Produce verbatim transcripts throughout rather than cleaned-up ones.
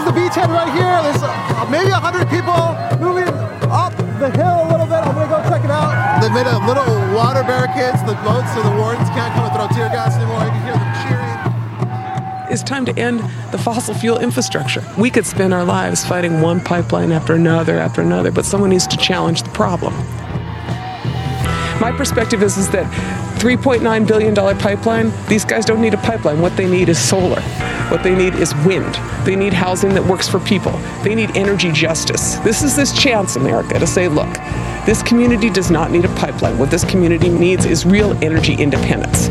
is the beachhead right here. There's uh, maybe one hundred people moving up the hill a little bit. I'm going to go check it out. They made a little water barricades, the boats, so the wardens can't come and throw tear gas anymore. You can hear them cheering. It's time to end the fossil fuel infrastructure. We could spend our lives fighting one pipeline after another after another, but someone needs to challenge the problem. My perspective is, is that three point nine billion dollars pipeline, these guys don't need a pipeline. What they need is solar. What they need is wind. They need housing that works for people. They need energy justice. This is this chance, America, to say, look, this community does not need a pipeline. What this community needs is real energy independence.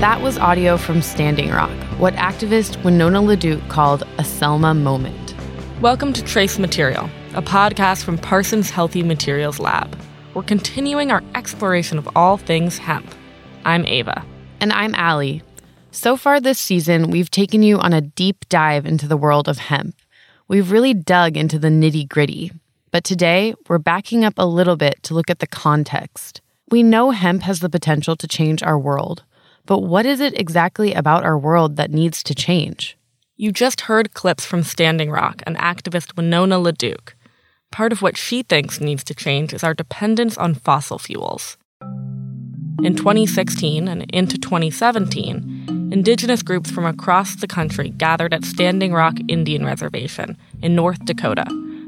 That was audio from Standing Rock, what activist Winona LaDuke called a Selma moment. Welcome to Trace Material, a podcast from Parsons Healthy Materials Lab. We're continuing our exploration of all things hemp. I'm Ava. And I'm Allie. So far this season, we've taken you on a deep dive into the world of hemp. We've really dug into the nitty-gritty. But today, we're backing up a little bit to look at the context. We know hemp has the potential to change our world. But what is it exactly about our world that needs to change? You just heard clips from Standing Rock and activist Winona LaDuke. Part of what she thinks needs to change is our dependence on fossil fuels. In twenty sixteen and into twenty seventeen, indigenous groups from across the country gathered at Standing Rock Indian Reservation in North Dakota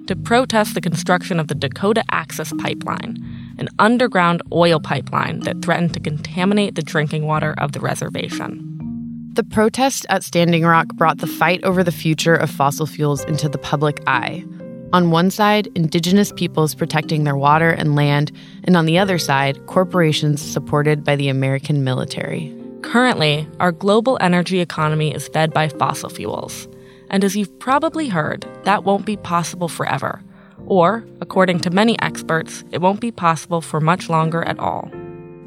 to protest the construction of the Dakota Access Pipeline, an underground oil pipeline that threatened to contaminate the drinking water of the reservation. The protest at Standing Rock brought the fight over the future of fossil fuels into the public eye. On one side, indigenous peoples protecting their water and land, and on the other side, corporations supported by the American military. Currently, our global energy economy is fed by fossil fuels. And as you've probably heard, that won't be possible forever. Or, according to many experts, it won't be possible for much longer at all.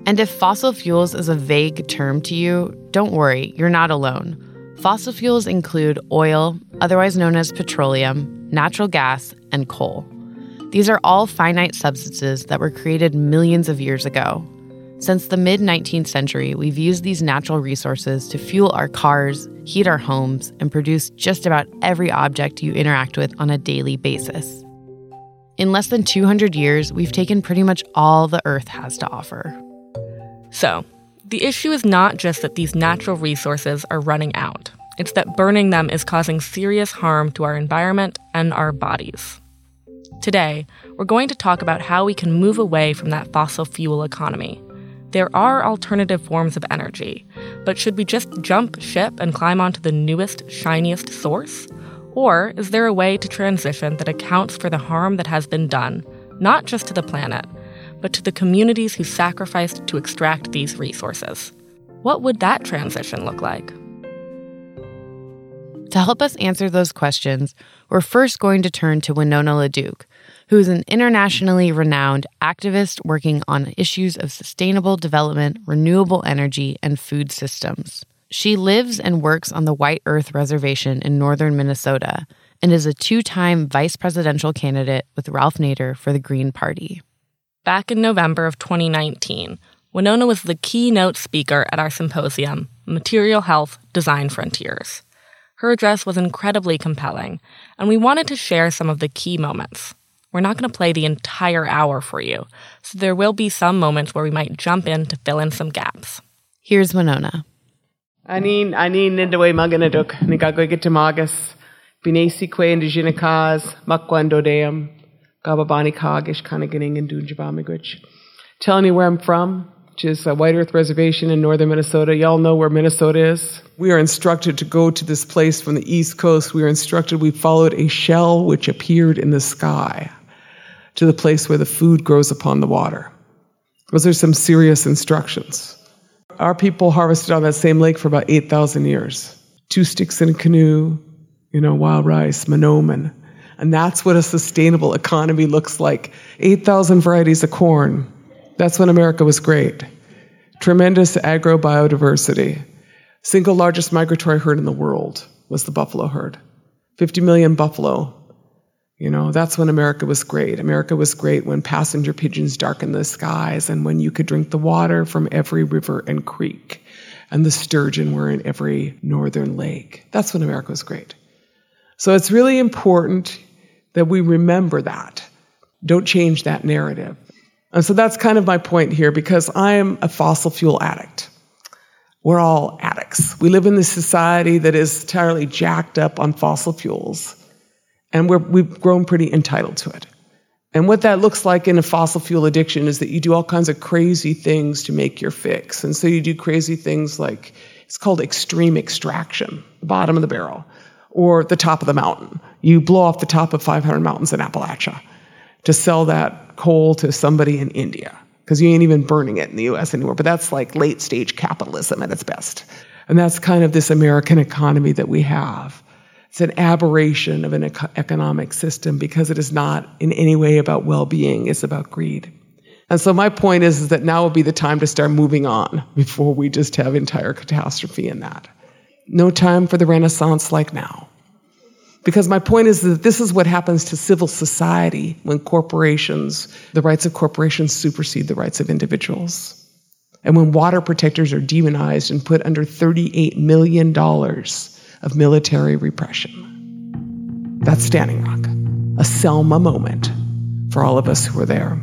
And if fossil fuels is a vague term to you, don't worry, you're not alone. Fossil fuels include oil, otherwise known as petroleum, natural gas, and coal. These are all finite substances that were created millions of years ago. Since the mid-nineteenth century, we've used these natural resources to fuel our cars, heat our homes, and produce just about every object you interact with on a daily basis. In less than two hundred years, we've taken pretty much all the Earth has to offer. So, the issue is not just that these natural resources are running out. It's that burning them is causing serious harm to our environment and our bodies. Today, we're going to talk about how we can move away from that fossil fuel economy. There are alternative forms of energy, but should we just jump ship and climb onto the newest, shiniest source? Or is there a way to transition that accounts for the harm that has been done, not just to the planet, but to the communities who sacrificed to extract these resources? What would that transition look like? To help us answer those questions, we're first going to turn to Winona LaDuke, who is an internationally renowned activist working on issues of sustainable development, renewable energy, and food systems. She lives and works on the White Earth Reservation in northern Minnesota and is a two-time vice presidential candidate with Ralph Nader for the Green Party. Back in November of twenty nineteen, Winona was the keynote speaker at our symposium, Material Health Design Frontiers. Her address was incredibly compelling, and we wanted to share some of the key moments. We're not going to play the entire hour for you, so there will be some moments where we might jump in to fill in some gaps. Here's Winona. Anin, anin, nindawe maganaduk, nigagwegitamagas, binesique indigenicas, makwandodeum. Gababani Kagish, Kanagining, and Dunjabamigwich. Telling you where I'm from, which is a White Earth Reservation in northern Minnesota. Y'all know where Minnesota is. We are instructed to go to this place from the East Coast. We are instructed we followed a shell which appeared in the sky to the place where the food grows upon the water. Those are some serious instructions. Our people harvested on that same lake for about eight thousand years. Two sticks in a canoe, you know, wild rice, monoman. And that's what a sustainable economy looks like. eight thousand varieties of corn. That's when America was great. Tremendous agro-biodiversity. Single largest migratory herd in the world was the buffalo herd. fifty million buffalo. You know, that's when America was great. America was great when passenger pigeons darkened the skies and when you could drink the water from every river and creek and the sturgeon were in every northern lake. That's when America was great. So it's really important that we remember that. Don't change that narrative. And so that's kind of my point here, because I am a fossil fuel addict. We're all addicts. We live in this society that is entirely jacked up on fossil fuels, and we're, we've grown pretty entitled to it. And what that looks like in a fossil fuel addiction is that you do all kinds of crazy things to make your fix. And so you do crazy things like, it's called extreme extraction, the bottom of the barrel, or the top of the mountain. You blow off the top of five hundred mountains in Appalachia to sell that coal to somebody in India, because you ain't even burning it in the U S anymore. But that's like late-stage capitalism at its best. And that's kind of this American economy that we have. It's an aberration of an eco- economic system, because it is not in any way about well-being. It's about greed. And so my point is, is that now would be the time to start moving on before we just have entire catastrophe in that. No time for the Renaissance like now. Because my point is that this is what happens to civil society when corporations, the rights of corporations supersede the rights of individuals. And when water protectors are demonized and put under thirty-eight million dollars of military repression. That's Standing Rock, a Selma moment for all of us who were there.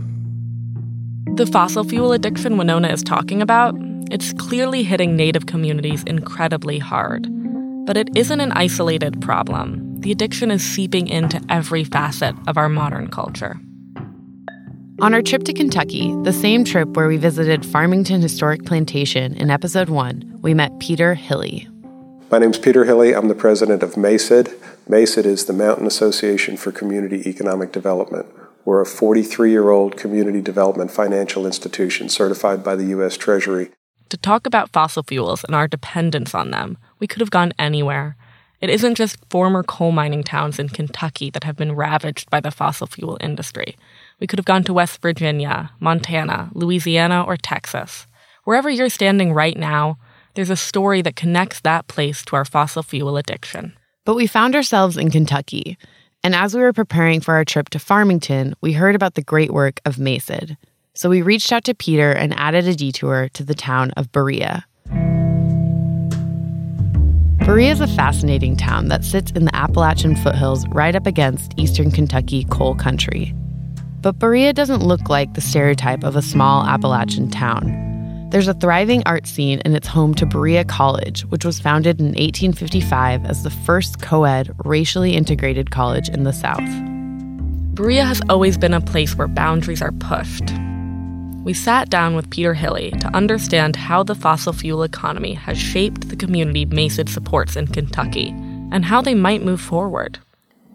The fossil fuel addiction Winona is talking about, it's clearly hitting Native communities incredibly hard. But it isn't an isolated problem. The addiction is seeping into every facet of our modern culture. On our trip to Kentucky, the same trip where we visited Farmington Historic Plantation in Episode one, we met Peter Hilley. My name's Peter Hilley. I'm the president of MACED. MACED is the Mountain Association for Community Economic Development. We're a forty-three-year-old community development financial institution certified by the U S Treasury. To talk about fossil fuels and our dependence on them, we could have gone anywhere. It isn't just former coal mining towns in Kentucky that have been ravaged by the fossil fuel industry. We could have gone to West Virginia, Montana, Louisiana, or Texas. Wherever you're standing right now, there's a story that connects that place to our fossil fuel addiction. But we found ourselves in Kentucky, and as we were preparing for our trip to Farmington, we heard about the great work of MACED. So we reached out to Peter and added a detour to the town of Berea. Berea is a fascinating town that sits in the Appalachian foothills right up against eastern Kentucky coal country. But Berea doesn't look like the stereotype of a small Appalachian town. There's a thriving art scene, and it's home to Berea College, which was founded in eighteen fifty-five as the first co-ed, racially integrated college in the South. Berea has always been a place where boundaries are pushed. We sat down with Peter Hilley to understand how the fossil fuel economy has shaped the community MACED supports in Kentucky and how they might move forward.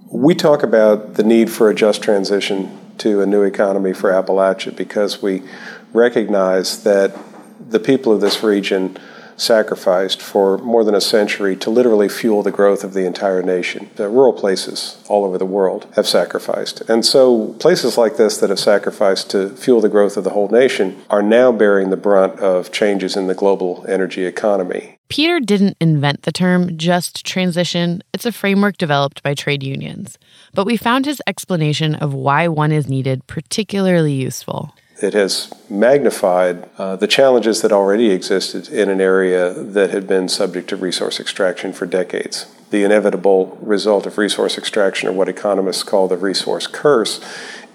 We talk about the need for a just transition to a new economy for Appalachia because we recognize that the people of this region sacrificed for more than a century to literally fuel the growth of the entire nation. The rural places all over the world have sacrificed. And so places like this that have sacrificed to fuel the growth of the whole nation are now bearing the brunt of changes in the global energy economy. Peter didn't invent the term just transition. It's a framework developed by trade unions. But we found his explanation of why one is needed particularly useful. It has magnified uh, the challenges that already existed in an area that had been subject to resource extraction for decades. The inevitable result of resource extraction, or what economists call the resource curse,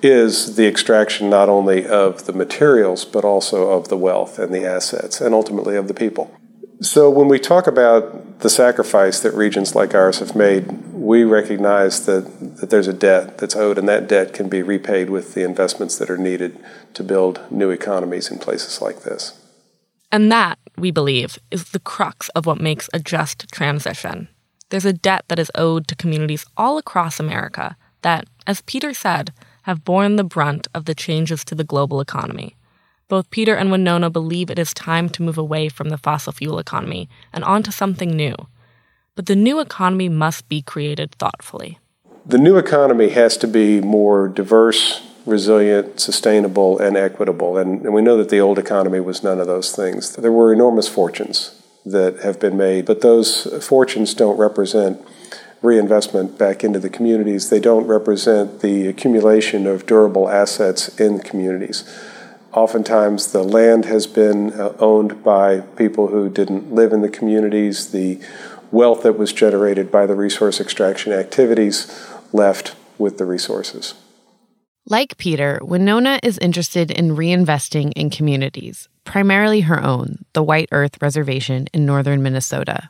is the extraction not only of the materials, but also of the wealth and the assets, and ultimately of the people. So when we talk about the sacrifice that regions like ours have made, we recognize that, that there's a debt that's owed, and that debt can be repaid with the investments that are needed to build new economies in places like this. And that, we believe, is the crux of what makes a just transition. There's a debt that is owed to communities all across America that, as Peter said, have borne the brunt of the changes to the global economy. Both Peter and Winona believe it is time to move away from the fossil fuel economy and onto something new. But the new economy must be created thoughtfully. The new economy has to be more diverse, resilient, sustainable, and equitable. And, and we know that the old economy was none of those things. There were enormous fortunes that have been made, but those fortunes don't represent reinvestment back into the communities. They don't represent the accumulation of durable assets in communities. Oftentimes, the land has been uh, owned by people who didn't live in the communities. The wealth that was generated by the resource extraction activities left with the resources. Like Peter, Winona is interested in reinvesting in communities, primarily her own, the White Earth Reservation in northern Minnesota.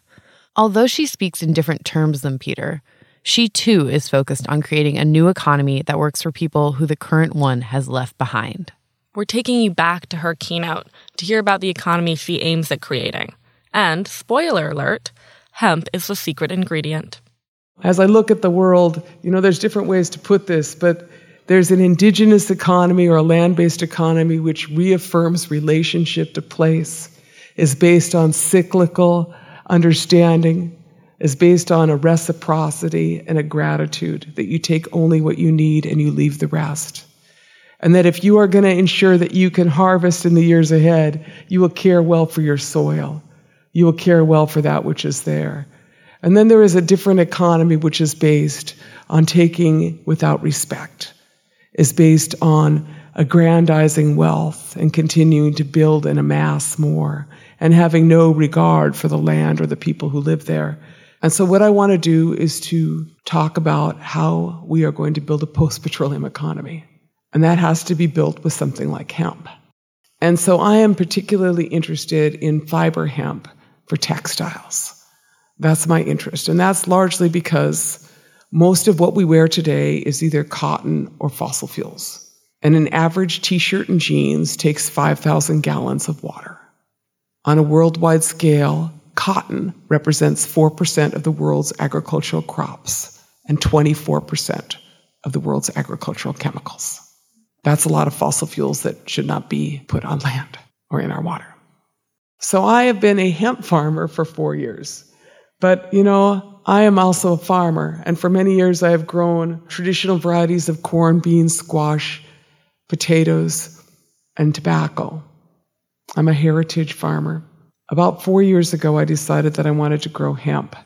Although she speaks in different terms than Peter, she too is focused on creating a new economy that works for people who the current one has left behind. We're taking you back to her keynote to hear about the economy she aims at creating. And, spoiler alert, hemp is the secret ingredient. As I look at the world, you know, there's different ways to put this, but there's an indigenous economy or a land-based economy which reaffirms relationship to place, is based on cyclical understanding, is based on a reciprocity and a gratitude that you take only what you need and you leave the rest. And that if you are going to ensure that you can harvest in the years ahead, you will care well for your soil. You will care well for that which is there. And then there is a different economy which is based on taking without respect, is based on aggrandizing wealth and continuing to build and amass more and having no regard for the land or the people who live there. And so what I want to do is to talk about how we are going to build a post-petroleum economy. And that has to be built with something like hemp. And so I am particularly interested in fiber hemp for textiles. That's my interest. And that's largely because most of what we wear today is either cotton or fossil fuels. And an average t-shirt and jeans takes five thousand gallons of water. On a worldwide scale, cotton represents four percent of the world's agricultural crops and twenty-four percent of the world's agricultural chemicals. That's a lot of fossil fuels that should not be put on land or in our water. So I have been a hemp farmer for four years. But, you know, I am also a farmer. And for many years, I have grown traditional varieties of corn, beans, squash, potatoes, and tobacco. I'm a heritage farmer. About four years ago, I decided that I wanted to grow hemp.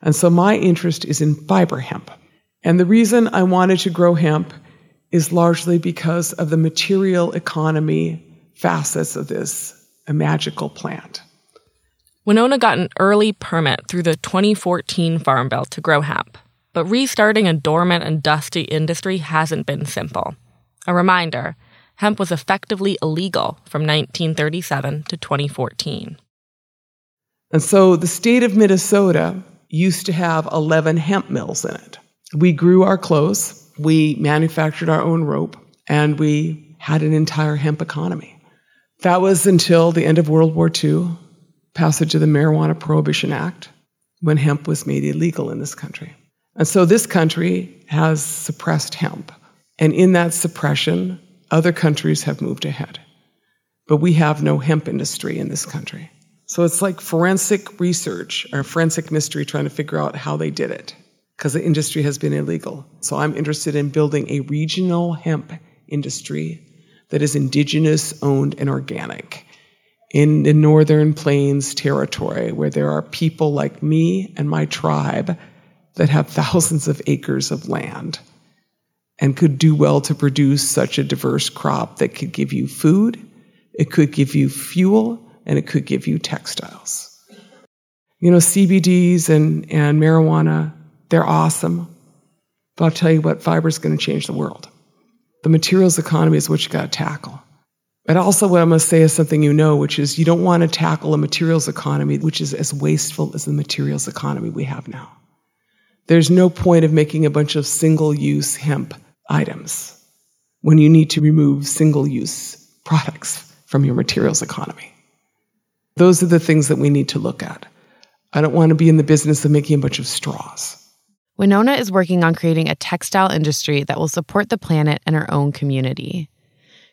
And so my interest is in fiber hemp. And the reason I wanted to grow hemp is largely because of the material economy facets of this a magical plant. Winona got an early permit through the twenty fourteen Farm Bill to grow hemp, but restarting a dormant and dusty industry hasn't been simple. A reminder, hemp was effectively illegal from nineteen thirty-seven to twenty fourteen. And so the state of Minnesota used to have eleven hemp mills in it. We grew our clothes. We manufactured our own rope, and we had an entire hemp economy. That was until the end of World War Two, passage of the Marijuana Prohibition Act, when hemp was made illegal in this country. And so this country has suppressed hemp. And in that suppression, other countries have moved ahead. But we have no hemp industry in this country. So it's like forensic research or forensic mystery trying to figure out how they did it, because the industry has been illegal. So I'm interested in building a regional hemp industry that is indigenous, owned, and organic in the Northern Plains territory, where there are people like me and my tribe that have thousands of acres of land and could do well to produce such a diverse crop that could give you food, it could give you fuel, and it could give you textiles. You know, C B Ds and, and marijuana, they're awesome, but I'll tell you what, fiber is going to change the world. The materials economy is what you got to tackle. But also what I'm going to say is something you know, which is you don't want to tackle a materials economy which is as wasteful as the materials economy we have now. There's no point of making a bunch of single-use hemp items when you need to remove single-use products from your materials economy. Those are the things that we need to look at. I don't want to be in the business of making a bunch of straws. Winona is working on creating a textile industry that will support the planet and her own community.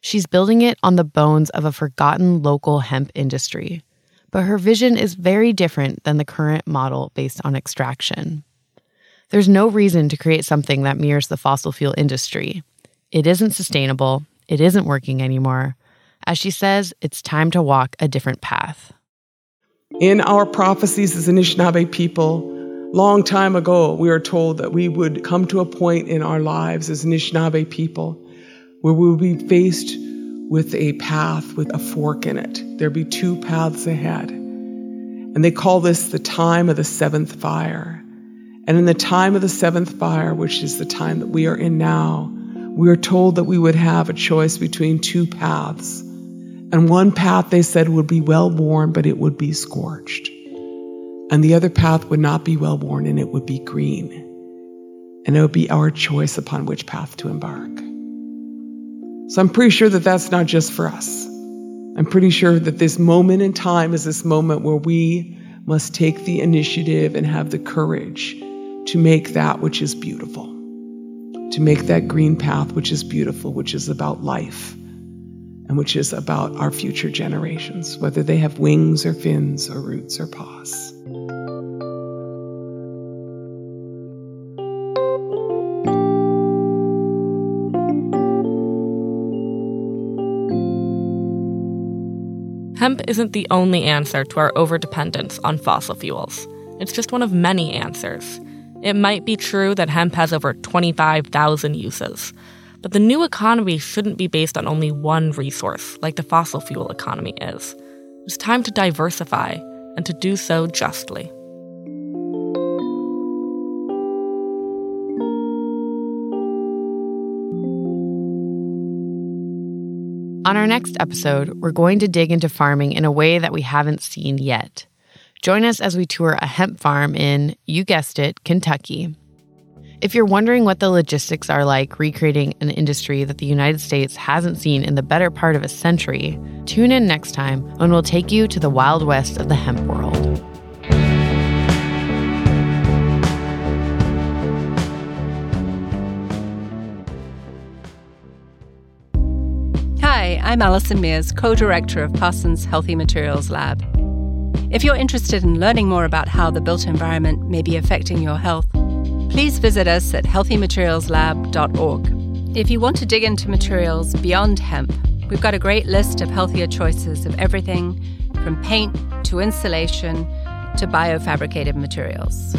She's building it on the bones of a forgotten local hemp industry. But her vision is very different than the current model based on extraction. There's no reason to create something that mirrors the fossil fuel industry. It isn't sustainable. It isn't working anymore. As she says, it's time to walk a different path. In our prophecies as Anishinaabe people, long time ago, we are told that we would come to a point in our lives as Anishinaabe people where we would be faced with a path with a fork in it. There'd be two paths ahead. And they call this the time of the seventh fire. And in the time of the seventh fire, which is the time that we are in now, we are told that we would have a choice between two paths. And one path, they said, would be well-worn, but it would be scorched. And the other path would not be well-worn, and it would be green. And it would be our choice upon which path to embark. So I'm pretty sure that that's not just for us. I'm pretty sure that this moment in time is this moment where we must take the initiative and have the courage to make that which is beautiful, to make that green path which is beautiful, which is about life, and which is about our future generations, whether they have wings or fins or roots or paws. Hemp isn't the only answer to our overdependence on fossil fuels. It's just one of many answers. It might be true that hemp has over twenty-five thousand uses, but the new economy shouldn't be based on only one resource, like the fossil fuel economy is. It's time to diversify, and to do so justly. On our next episode, we're going to dig into farming in a way that we haven't seen yet. Join us as we tour a hemp farm in, you guessed it, Kentucky. If you're wondering what the logistics are like recreating an industry that the United States hasn't seen in the better part of a century, tune in next time when we'll take you to the Wild West of the hemp world. Hi, I'm Alison Mears, co-director of Parsons Healthy Materials Lab. If you're interested in learning more about how the built environment may be affecting your health, please visit us at healthy materials lab dot org. If you want to dig into materials beyond hemp, we've got a great list of healthier choices of everything from paint to insulation to biofabricated materials.